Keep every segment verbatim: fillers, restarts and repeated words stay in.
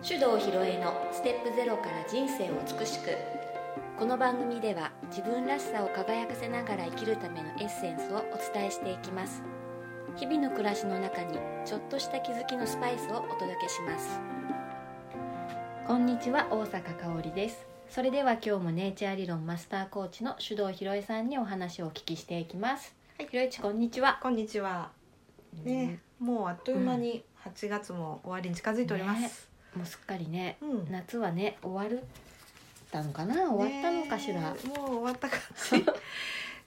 手動ひろえのステップゼロから人生を美しく。この番組では自分らしさを輝かせながら生きるためのエッセンスをお伝えしていきます。日々の暮らしの中にちょっとした気づきのスパイスをお届けします。こんにちは、大阪香織です。それでは今日もネイチャー理論マスターコーチの手動ひろえさんにお話をお聞きしていきます。はい、ひろえちこんにちは。こんにちは、ね、うん、もうあっという間にはちがつも終わりに近づいております、ね、もうすっかりね、うん、夏はね終わるたのかな、終わったのかしら、ね、もう終わった感じ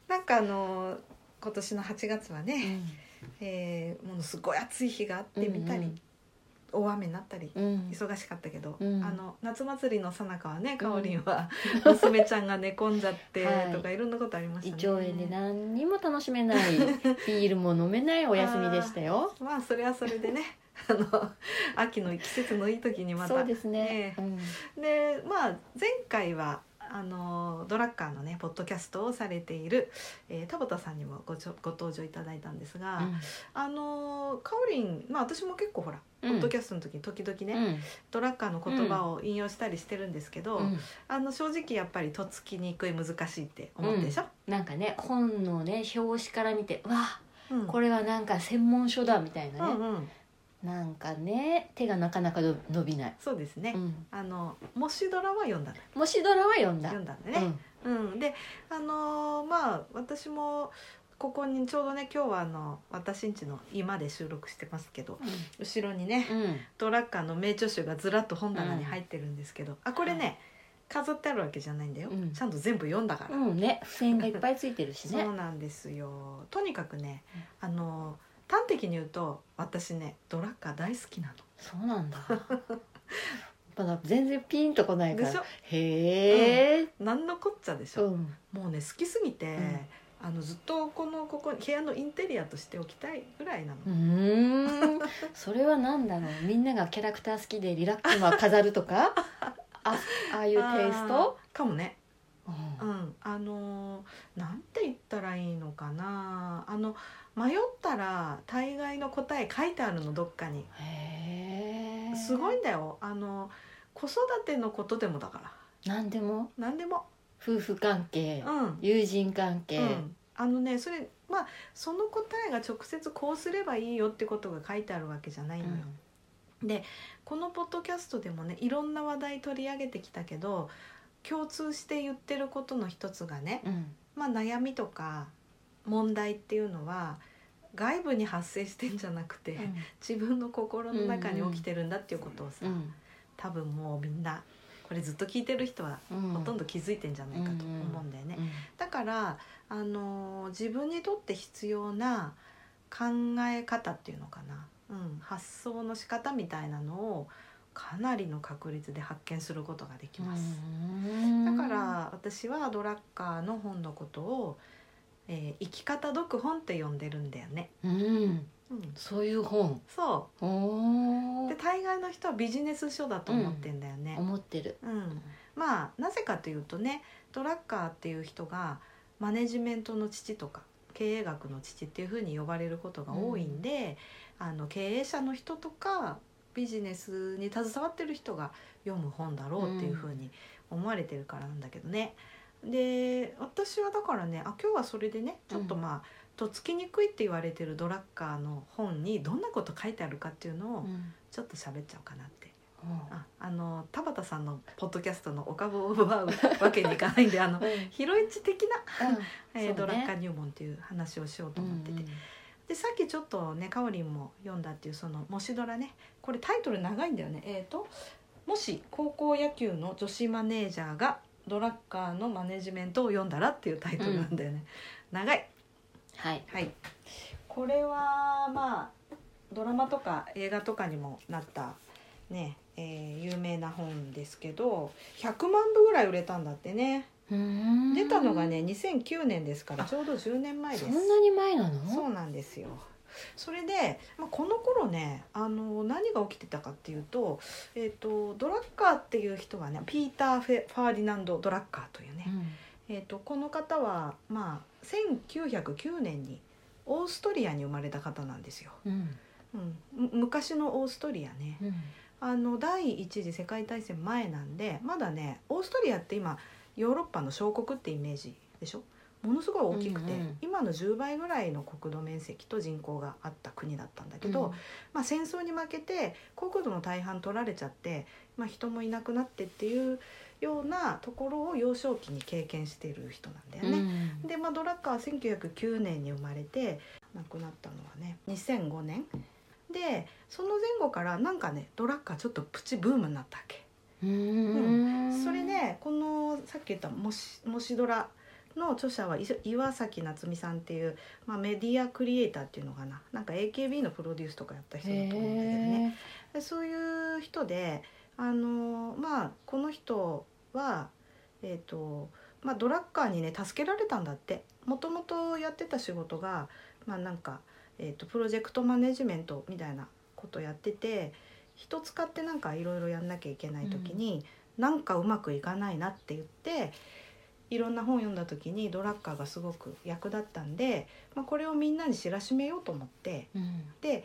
なんかあの今年のはちがつはね、うん、えー、ものすごい暑い日があってみたり、うんうん、大雨になったり、うん、忙しかったけど、うん、あの夏祭りのさなかはね、かおりんは娘ちゃんが寝込んじゃってとかいろんなことありましたね。胃腸炎で何にも楽しめないビールも飲めないお休みでしたよ。あ、まあそれはそれでねあの秋の季節のいい時にまたそうですね、ね、うん、でまあ前回はあのドラッカーのねポッドキャストをされている、えー、田畑さんにも ご, ご登場いただいたんですが、うん、あのかおりん、まあ私も結構ほら、うん、ポッドキャストの時に時々ね、うん、ドラッカーの言葉を引用したりしてるんですけど、うん、あの正直やっぱりとっつきにくい難しいって思ったでしょ、うん、なんかね本のね表紙から見てわあ、うん、これはなんか専門書だみたいなね、うんうん、なんかね手がなかなか伸びない。そうですね、うん、あのもしドラは読んだもしドラは読んだ読んだんだね、うんうん、であのー、まあ私もここにちょうどね今日はあの私んちの居間で収録してますけど、うん、後ろにね、うん、ドラッカーの名著集がずらっと本棚に入ってるんですけど、うん、あこれね、はい、飾ってあるわけじゃないんだよ、うん、ちゃんと全部読んだから、うんね、付箋がいっぱいついてるしねそうなんですよ。とにかくねあのー端的に言うと私ねドラッカー大好きなの。そうなんだまだ全然ピンとこないからでしょ。へえ、うん、何のこっちゃでしょ、うん、もうね好きすぎて、うん、あのずっとこのここ部屋のインテリアとしておきたいぐらいなの。うーんそれはなんだろう、みんながキャラクター好きでリラックマ飾るとかあ, ああいうテイストかもね、うんうん、あのなんて言ったらいいのかな、あの迷ったら大概の答え書いてあるのどっかに。へーすごいんだよ、あの子育てのことでもだから何でも何でも夫婦関係、うん、友人関係、うん、あのねそれまあその答えが直接こうすればいいよってことが書いてあるわけじゃないのよ、うん、でこのポッドキャストでもねいろんな話題取り上げてきたけど共通して言ってることの一つがね、うん、まあ悩みとか問題っていうのは外部に発生してんじゃなくて、うん、自分の心の中に起きてるんだっていうことをさ、うん、多分もうみんなこれずっと聞いてる人はほとんど気づいてんじゃないかと思うんだよね、うんうん、だからあの自分にとって必要な考え方っていうのかな、うん、発想の仕方みたいなのをかなりの確率で発見することができます。だから私はドラッカーの本のことを、えー、生き方読本って呼んでるんだよね、うんうん、そういう本。そうおで大概の人はビジネス書だと思ってんだよね、うん、思ってる、うん、まあなぜかというとねドラッカーっていう人がマネジメントの父とか経営学の父っていう風に呼ばれることが多いんで、うん、あの経営者の人とかビジネスに携わってる人が読む本だろうっていう風に思われてるからなんだけどね、うん、で私はだからねあ今日はそれでねちょっとまあ、うん、とっつきにくいって言われてるドラッカーの本にどんなこと書いてあるかっていうのをちょっと喋っちゃおうかなって、うん、あ, あの田畑さんのポッドキャストのお株を奪うわけにいかないんであの、うん、ヒロイチ的な、うんえーね、ドラッカー入門っていう話をしようと思ってて、うんうんでさっきちょっとねかおりんも読んだっていうそのもしドラねこれタイトル長いんだよね。えっともし高校野球の女子マネージャーがドラッカーのマネジメントを読んだらっていうタイトルなんだよね、うん、長い。はい、はい、これはまあドラマとか映画とかにもなったね、えー、有名な本ですけどひゃくまんぶぐらい売れたんだってね。出たのがねにせんきゅうねんですからちょうどじゅうねんまえです。そんなに前なの。そうなんですよ。それで、まあ、この頃ねあの何が起きてたかっていうと、えっと、ドラッカーっていう人はねピーター・フェ、ファーディナンド・ドラッカーというね、うんえっと、この方は、まあ、せんきゅうひゃくきゅうねんにオーストリアに生まれた方なんですよ、うんうん、昔のオーストリアね、うんあの第一次世界大戦前なんで、まだねオーストリアって今ヨーロッパの小国ってイメージでしょ、ものすごい大きくて、うんうん、今のじゅうばいぐらいの国土面積と人口があった国だったんだけど、うんまあ、戦争に負けて国土の大半取られちゃって、まあ、人もいなくなってっていうようなところを幼少期に経験している人なんだよね、うん、で、まあ、ドラッカーはせんきゅうひゃくきゅうねんに生まれて亡くなったのはねにせんごねんで、その前後からなんかねドラッカーちょっとプチブームになったわけ。うーん、うん、それねこのさっき言ったもし、もしドラの著者は岩崎夏美さんっていう、まあ、メディアクリエイターっていうのかな、なんか エーケービー のプロデュースとかやった人だと思うんだけどね、そういう人で、あのまあこの人はえっとまあドラッカーにね助けられたんだって。もともとやってた仕事がまあなんか、えーと、プロジェクトマネジメントみたいなことやってて、人使ってなんかいろいろやんなきゃいけない時に、うん、なんかうまくいかないなって言っていろんな本読んだ時にドラッカーがすごく役立ったんで、まあ、これをみんなに知らしめようと思って、うん、で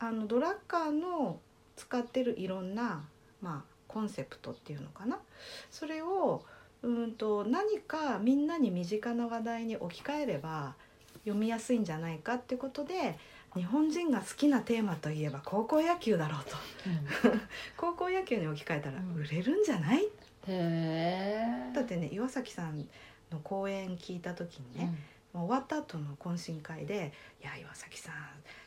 あのドラッカーの使ってるいろんな、まあ、コンセプトっていうのかな、それをうんと何かみんなに身近な話題に置き換えれば読みやすいんじゃないかってことで、日本人が好きなテーマといえば高校野球だろうと、うん、高校野球に置き換えたら売れるんじゃない、うん、へー、だってね岩崎さんの講演聞いた時にね、うん、終わった後の懇親会でいや岩崎さん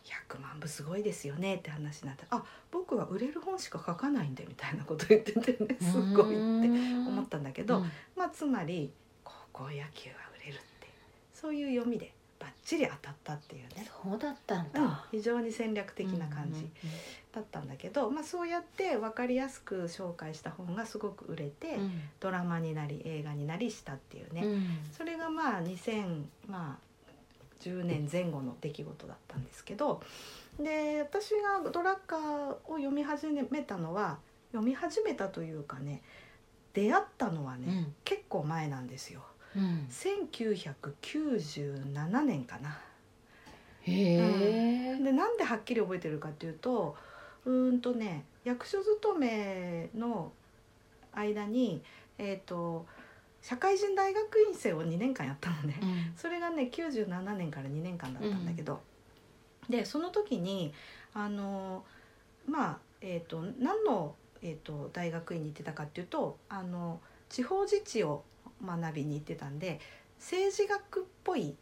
ひゃくまんぶすごいですよねって話になって、あ僕は売れる本しか書かないんでみたいなこと言っててねすごいって思ったんだけど、うん、まあつまり高校野球は売れるってそういう読みでバッチリ当たったっていうね。そうだったんだ、うん、非常に戦略的な感じだったんだけど、うんうんうん、まあ、そうやって分かりやすく紹介した本がすごく売れて、うん、ドラマになり映画になりしたっていうね、うん、それがまあにせんじゅうねんまえ後の出来事だったんですけど、で私がドラッカーを読み始めたのは読み始めたというかね出会ったのはね、うん、結構前なんですよ。うん、せんきゅうひゃくきゅうじゅうななねんかな。へ、うん、でなんではっきり覚えてるかっていうと、うーんとね役所勤めの間に、えー、と社会人大学院生をにねんかんやったのね、うん、それがねきゅうじゅうななねんからにねんかんだったんだけど、うん、でその時にあのまあ、えー、と何の、えー、と大学院に行ってたかっていうと、あの地方自治を学びに行ってたんで政治学っぽい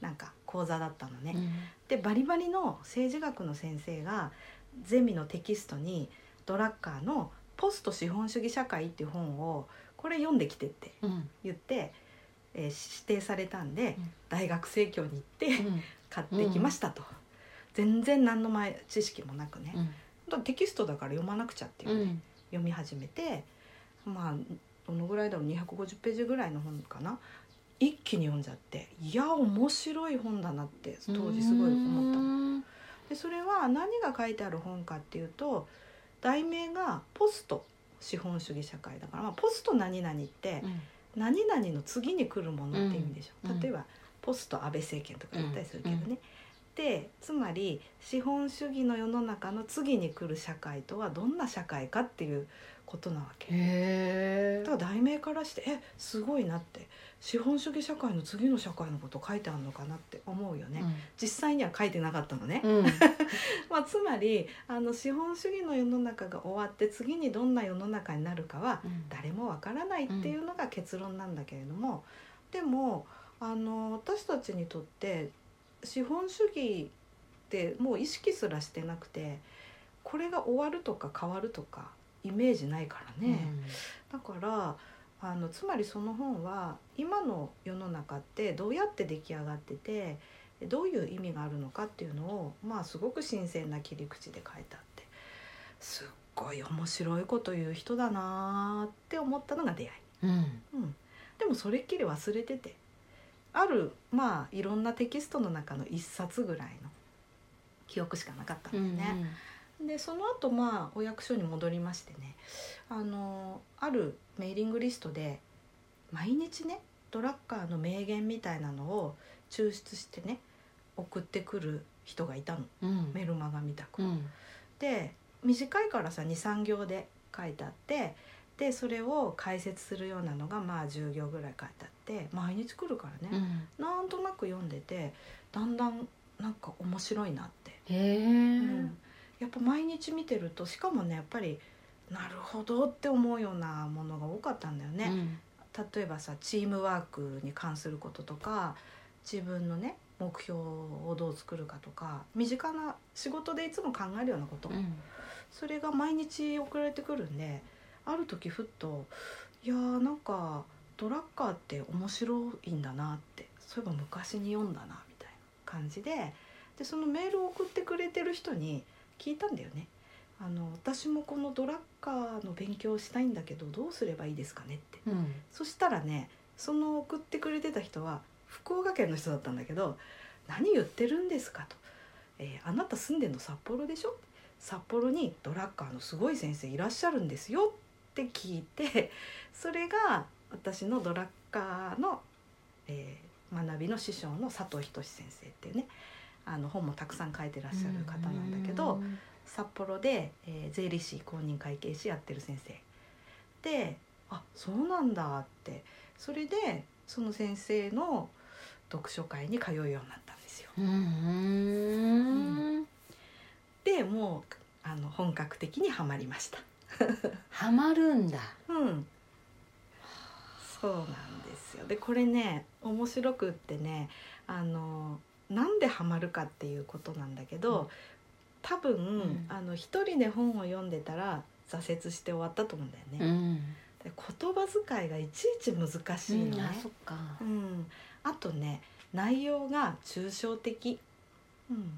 なんか講座だったのね、うん、でバリバリの政治学の先生がゼミのテキストにドラッカーのポスト資本主義社会っていう本をこれ読んできてって言って、うん、えー、指定されたんで、うん、大学生協に行って買ってきましたと、うんうん、全然何の前知識もなくね、うん、テキストだから読まなくちゃっていうね、うん、読み始めて、まあどのぐらいだろうにひゃくごじゅっページぐらいの本かな、一気に読んじゃって、いや面白い本だなって当時すごい思ったので、それは何が書いてある本かっていうと題名がポスト資本主義社会だから、まあ、ポスト何々って何々の次に来るものって意味でしょ、うん、例えばポスト安倍政権とか言ったりするけどね、うんうん、でつまり資本主義の世の中の次に来る社会とはどんな社会かっていうことなわけ。へー、だから題名からしてえすごいなって、資本主義社会の次の社会のこと書いてあるのかなって思うよね、うん、実際には書いてなかったのね、うんまあ、つまりあの資本主義の世の中が終わって次にどんな世の中になるかは誰もわからないっていうのが結論なんだけれども、でもあの私たちにとって資本主義ってもう意識すらしてなくて、これが終わるとか変わるとかイメージないからね、うん、だからあのつまりその本は今の世の中ってどうやって出来上がっててどういう意味があるのかっていうのを、まあ、すごく新鮮な切り口で書いてあって、すっごい面白いこと言う人だなって思ったのが出会い、うんうん、でもそれっきり忘れてて、あるまあいろんなテキストの中の一冊ぐらいの記憶しかなかったんでね、うんうん、でその後、まあお役所に戻りましてね、あのあるメーリングリストで毎日ねドラッカーの名言みたいなのを抽出してね送ってくる人がいたの、うん、メルマガみたく、うん、で短いからさにさんぎょうで書いてあって、でそれを解説するようなのがまあじゅうぎょうぐらい書いてあって、毎日来るからね、うん、なんとなく読んでてだんだんなんか面白いなって、へー、うん、やっぱ毎日見てると、しかもねやっぱりなるほどって思うようなものが多かったんだよね、うん、例えばさチームワークに関することとか、自分のね目標をどう作るかとか、身近な仕事でいつも考えるようなこと、うん、それが毎日送られてくるんで、ある時ふっといやーなんかドラッカーって面白いんだなって、そういえば昔に読んだなみたいな感じで、でそのメールを送ってくれてる人に聞いたんだよね、あの私もこのドラッカーの勉強したいんだけどどうすればいいですかねって、うん、そしたらねその送ってくれてた人は福岡県の人だったんだけど、何言ってるんですかと、えー、あなた住んでんの札幌でしょ、札幌にドラッカーのすごい先生いらっしゃるんですよって聞いて、それが私のドラッカーの、えー、学びの師匠の佐藤仁先生っていうね、あの本もたくさん書いてらっしゃる方なんだけど、札幌で、えー、税理士公認会計士やってる先生で、あそうなんだって、それでその先生の読書会に通うようになったんですよ。うーん、うん、でもうあの本格的にハマりました。ハマるんだ。うん。そうなんですよ。でこれね面白くってね、あのなんでハマるかっていうことなんだけど、うん、多分、うん、あの一人で本を読んでたら挫折して終わったと思うんだよね。うん、で言葉遣いがいちいち難しいのね。うん、あ、そっか。うん。あとね内容が抽象的、うん、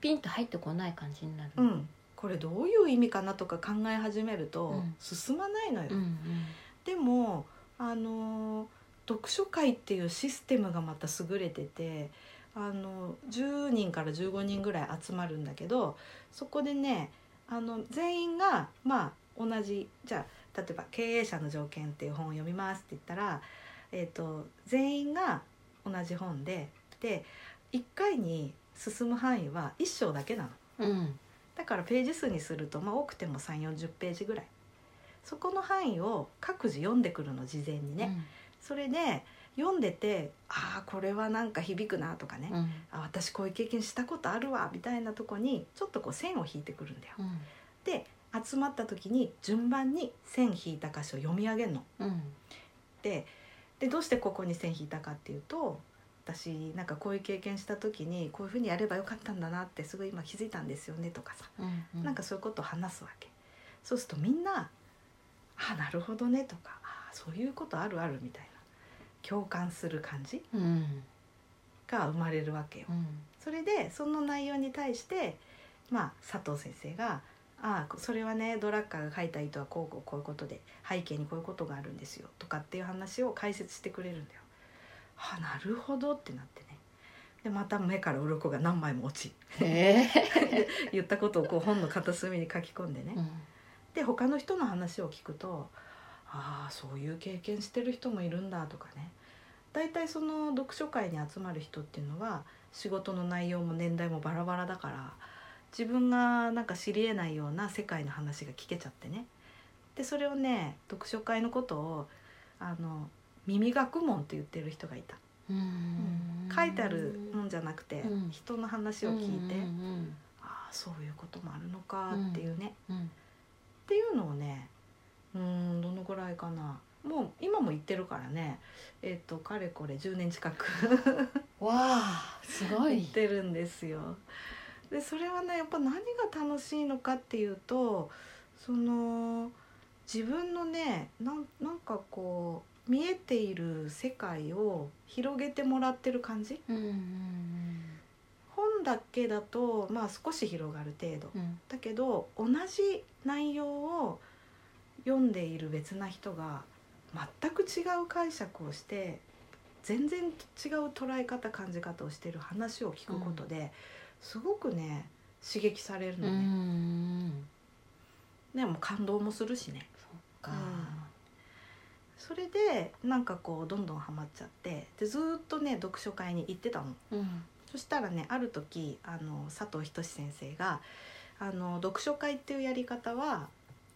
ピンと入ってこない感じになる、うん、これどういう意味かなとか考え始めると進まないのよ、うんうんうん、でもあの読書会っていうシステムがまた優れてて、あのじゅうにんからじゅうごにんぐらい集まるんだけど、そこでねあの全員がまあ同じ、じゃあ例えば経営者の条件っていう本を読みますって言ったら、えーと、全員が同じ本で、でいっかいに進む範囲はいっしょうだけなの、うん、だからページ数にすると、まあ、多くてもさんじゅう、よんじゅっページぐらい、そこの範囲を各自読んでくるの事前にね、うん、それで読んでて、ああこれはなんか響くなとかね、うん、あ私こういう経験したことあるわみたいなとこにちょっとこう線を引いてくるんだよ、うん、で集まった時に順番に線引いた箇所を読み上げるの、うん、ででどうしてここに線引いたかっていうと、私なんかこういう経験した時にこういうふうにやればよかったんだなってすごい今気づいたんですよねとかさ、うんうん、なんかそういうことを話すわけ。そうするとみんなあなるほどねとか、あそういうことあるあるみたいな共感する感じが生まれるわけよ、うんうん、それでその内容に対して、まあ、佐藤先生がああそれはねドラッカーが書いた意図はこうこうこういうことで背景にこういうことがあるんですよとかっていう話を解説してくれるんだよ。ああなるほどってなってね、でまた目から鱗が何枚も落ち、えー、言ったことをこう本の片隅に書き込んでね、うん、で他の人の話を聞くとああそういう経験してる人もいるんだとかね、だいたいその読書会に集まる人っていうのは仕事の内容も年代もバラバラだから、自分がなんか知り得ないような世界の話が聞けちゃってね、でそれをね読書会のことをあの耳学問って言ってる人がいた。うーん、うん、書いてあるもんじゃなくて、うん、人の話を聞いて、うんうんうん、ああそういうこともあるのかっていうね、うんうん、っていうのをね、うーんどのぐらいかな、もう今も言ってるからね、えっとかれこれじゅうねん近くわあすごい言ってるんですよ。でそれはねやっぱ何が楽しいのかっていうと、その自分のね な, なんかこう見えている世界を広げてもらってる感じ、うんうんうん、本だけだとまあ少し広がる程度、うん、だけど同じ内容を読んでいる別な人が全く違う解釈をして全然違う捉え方感じ方をしている話を聞くことで、うんすごくね刺激されるのね。うんでも感動もするしね。そっか、うん、それでなんかこうどんどんハマっちゃって、でずっとね読書会に行ってたの、うん、そしたらねある時あの佐藤仁先生があの読書会っていうやり方は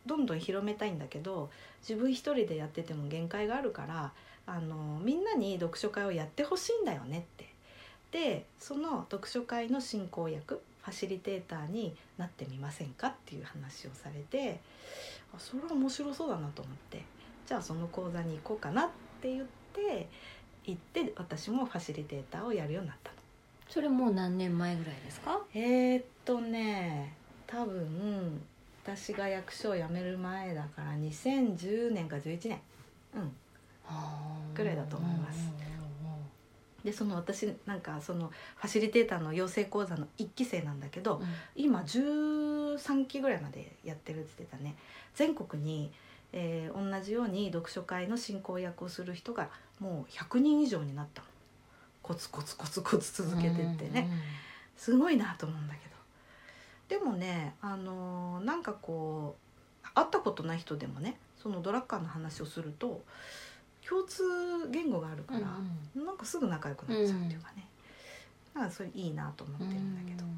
どんどん広めたいんだけど、自分一人でやってても限界があるから、あのみんなに読書会をやってほしいんだよねって。でその読書会の進行役ファシリテーターになってみませんかっていう話をされて、あそれは面白そうだなと思って、じゃあその講座に行こうかなって言って行って私もファシリテーターをやるようになったの。それもう何年前ぐらいですか？えー、っとね多分私が役所を辞める前だからにせんじゅうねんかじゅういちねん、うん、ぐらいだと思います。でその私なんかそのファシリテーターの養成講座のいっきせいなんだけど、うん、今じゅうさんきぐらいまでやってるって言ってたね。全国に、えー、同じように読書会の進行役をする人がもうひゃくにんいじょうになったの。コツコツコツコツ続けてってね、うんうん、すごいなと思うんだけど、でもね、あのー、なんかこう会ったことない人でもね、そのドラッカーの話をすると共通言語があるから、うんうん、なんかすぐ仲良くなっちゃうっていうかね、うん、なんかそれいいなと思ってるんだけど、う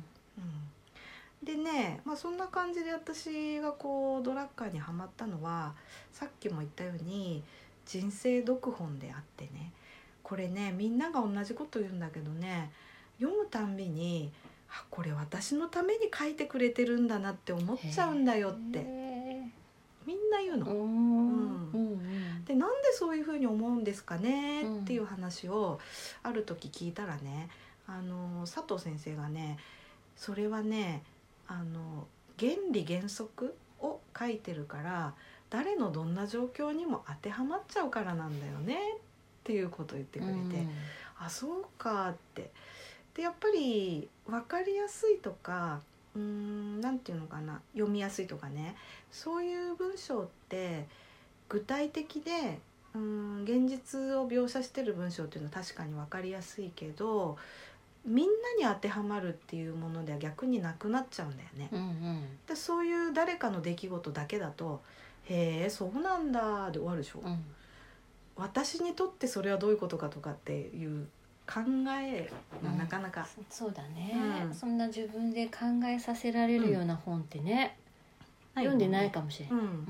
んうん、でね、まあ、そんな感じで私がこうドラッカーにはまったのは、さっきも言ったように人生読本であってね、これねみんなが同じこと言うんだけどね、読むたんびにあこれ私のために書いてくれてるんだなって思っちゃうんだよってみんな言うの、うんうん、でなんでそういうふうに思うんですかねっていう話をある時聞いたらね、あの佐藤先生がね、それはねあの原理原則を書いてるから誰のどんな状況にも当てはまっちゃうからなんだよねっていうことを言ってくれて、うん、あそうかって。でやっぱり分かりやすいとかうーんなんていうのかな、読みやすいとかね、そういう文章って具体的でうーん現実を描写してる文章っていうのは確かに分かりやすいけど、みんなに当てはまるっていうものでは逆になくなっちゃうんだよね、うんうん、でそういう誰かの出来事だけだとへえそうなんだで終わるでしょ、うん、私にとってそれはどういうことかとかっていう考えがなかなか、うん、そうだね、うん、そんな自分で考えさせられるような本ってね、うん、読んでないかもしれない、うんうんうん、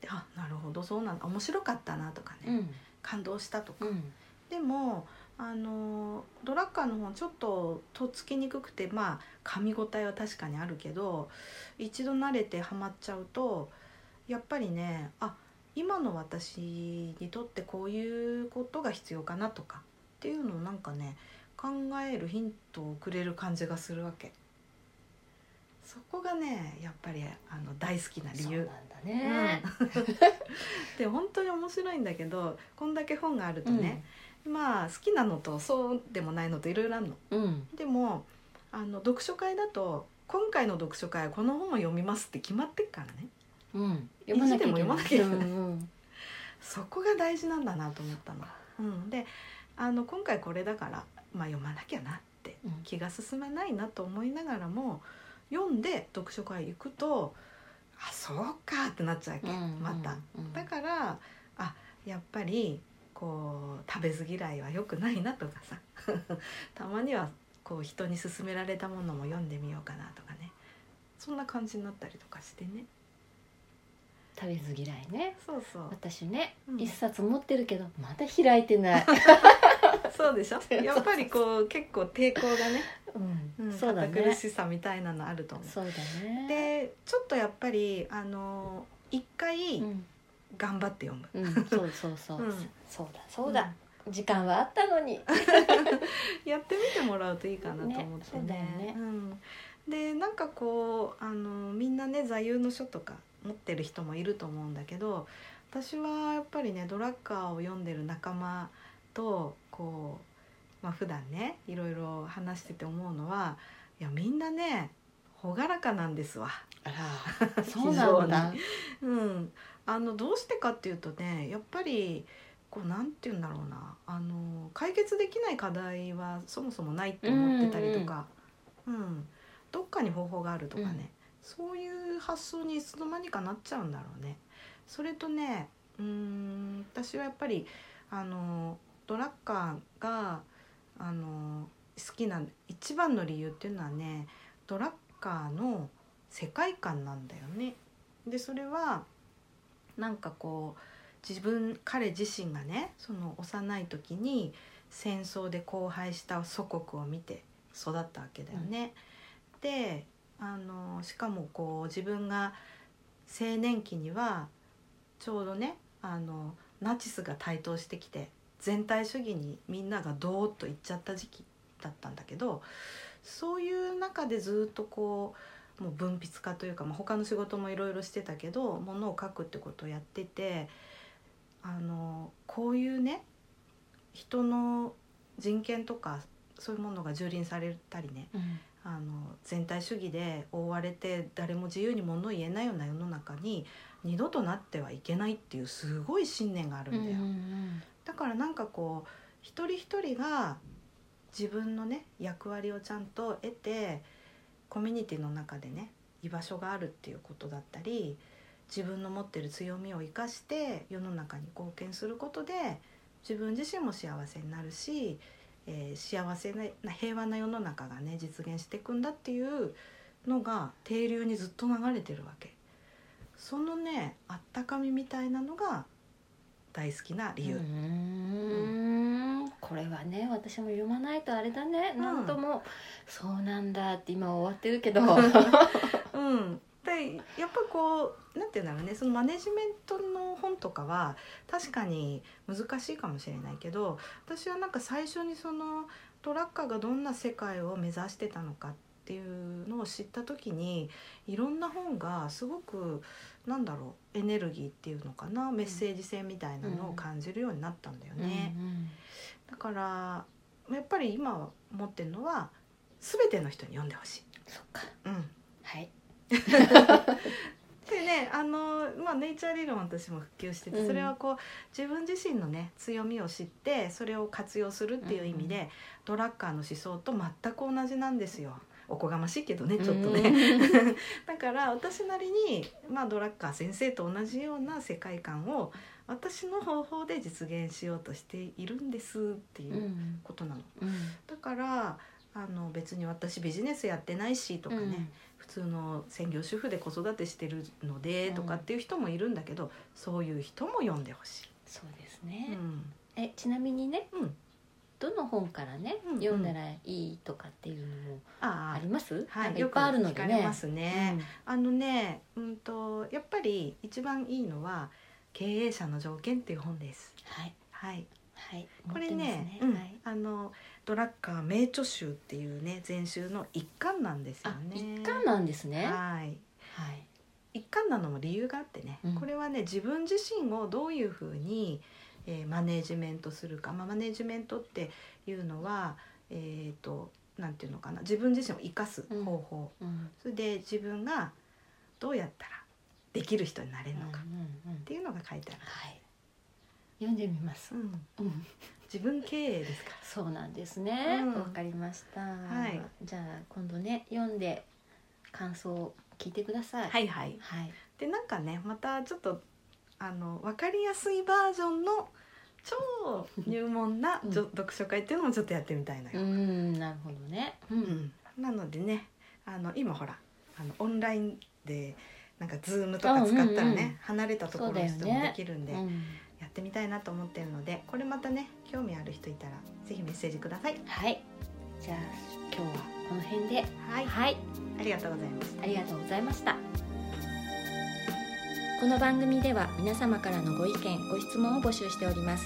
であなるほどそうなんだ面白かったなとかね、うん、感動したとか、うん、でもあのドラッカーの本ちょっととっつきにくくて、まあ噛み応えは確かにあるけど、一度慣れてハマっちゃうとやっぱりねあ今の私にとってこういうことが必要かなとかっていうのをなんかね考えるヒントをくれる感じがするわけ。そこがねやっぱりあの大好きな理由。そうなんだね、うん、で本当に面白いんだけど、こんだけ本があるとね、うん、まあ好きなのとそうでもないのといろいろあるの、うん、でもあの読書会だと今回の読書会はこの本を読みますって決まってっからね、うん、読まなきゃいけない、意地でも読まなきゃいけない、うんうん、そこが大事なんだなと思ったの、うん、であの今回これだから、まあ、読まなきゃなって気が進まないなと思いながらも、うん、読んで読書会行くとあそうかってなっちゃうわけ、うんうんうん、まただからあやっぱりこう食べず嫌いは良くないなとかさたまにはこう人に勧められたものも読んでみようかなとかね、そんな感じになったりとかしてね。食べず嫌いね、そうそう私ね、うん、一冊持ってるけどまだ開いてないそうでしょ、やっぱりこう結構抵抗がね、うんうん、そうだね、堅苦しさみたいなのあると思う。そうだね、でちょっとやっぱりあの一回頑張って読む、うんうん、そうそうそう、うん、そうだそうだ、うん、時間はあったのにやってみてもらうといいかなと思ってね。そうだよね、うん、でなんかこうあのみんなね座右の書とか持ってる人もいると思うんだけど、私はやっぱりねドラッカーを読んでる仲間とこう、まあ、普段ねいろいろ話してて思うのは、いやみんなね朗らかなんですわ。あらそうなんだ、うん、あのどうしてかっていうとね、やっぱりこうなんていうんだろうな、あの解決できない課題はそもそもないって思ってたりとか、うん、うんうん、どっかに方法があるとかね、うんそういう発想にいつの間にかなっちゃうんだろうね。それとね、うーん私はやっぱりあのドラッカーがあの好きな一番の理由っていうのはね、ドラッカーの世界観なんだよね。でそれはなんかこう自分彼自身がねその幼い時に戦争で荒廃した祖国を見て育ったわけだよね、うん、であのしかもこう自分が青年期にはちょうどねあのナチスが台頭してきて全体主義にみんながドーッといっちゃった時期だったんだけど、そういう中でずっとこうもう文筆家というか、まあ、他の仕事もいろいろしてたけどものを書くってことをやってて、あのこういうね人の人権とかそういうものが蹂躙されたりね、うん、あの全体主義で覆われて誰も自由に物を言えないような世の中に二度となってはいけないっていうすごい信念があるんだよ、うんうんうん、だからなんかこう一人一人が自分のね役割をちゃんと得てコミュニティの中でね居場所があるっていうことだったり、自分の持ってる強みを生かして世の中に貢献することで自分自身も幸せになるし、えー、幸せな平和な世の中がね実現していくんだっていうのが定流にずっと流れてるわけ。そのねあったかみみたいなのが大好きな理由。うーん、うん、これはね私も読まないとあれだね、うん、なんともそうなんだって今終わってるけど、うん、でやっぱこうなんていうんだろうね、そのマネジメントの本とかは確かに難しいかもしれないけど、私はなんか最初にそのトラッカーがどんな世界を目指してたのかっていうのを知った時にいろんな本がすごくなんだろうエネルギーっていうのかな、メッセージ性みたいなのを感じるようになったんだよね、うんうんうん、だからやっぱり今持ってるのは全ての人に読んでほしい。そっか、うん、はいでね、あの、まあ、ネイチャー理論私も普及してて、それはこう自分自身のね強みを知ってそれを活用するっていう意味で、うん、ドラッカーの思想と全く同じなんですよ。おこがましいけどねちょっとね、うん、だから私なりに、まあ、ドラッカー先生と同じような世界観を私の方法で実現しようとしているんですっていうことなの、うんうん、だからあの別に私ビジネスやってないしとかね、うん、普通の専業主婦で子育てしてるのでとかっていう人もいるんだけど、うん、そういう人も読んでほしい。そうですね、うん、えちなみにね、うん、どの本からね、うんうん、読んだらいいとかっていうのもあります？はい、なんかいっぱいあるのでね、よく聞かれますね、うん、あのね、うんと、やっぱり一番いいのは経営者の条件っていう本です。はいはいはい、これ ね, ね、うんはい、あのドラッカー名著集っていうね全集の一巻なんですよね。一巻なんですね。はい、はい、一巻なのも理由があってね、うん、これはね自分自身をどういうふうに、えー、マネージメントするか、まあ、マネージメントっていうのは、えー、となんていうのかな、自分自身を生かす方法、うんうん、それで自分がどうやったらできる人になれるのかっていうのが書いてある、うんうんうんはい読んでみます、うんうん、自分経営ですかそうなんですね、うん、わかりました、はい、じゃあ今度ね読んで感想を聞いてください。はいはい、はい、でなんかねまたちょっとあの分かりやすいバージョンの超入門な、うん、読書会っていうのもちょっとやってみたいなよ。うんなるほどね、うんうん、なのでねあの今ほらあのオンラインでなんか Zoom とか使ったらね、うんうんうん、離れたところの人もできるんでやってみたいなと思ってるので、これまたね興味ある人いたらぜひメッセージください。はいじゃあ今日はこの辺ではい、はい、ありがとうございました。ありがとうございました。この番組では皆様からのご意見ご質問を募集しております。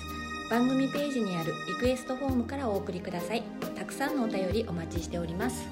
番組ページにあるリクエストフォームからお送りください。たくさんのお便りお待ちしております。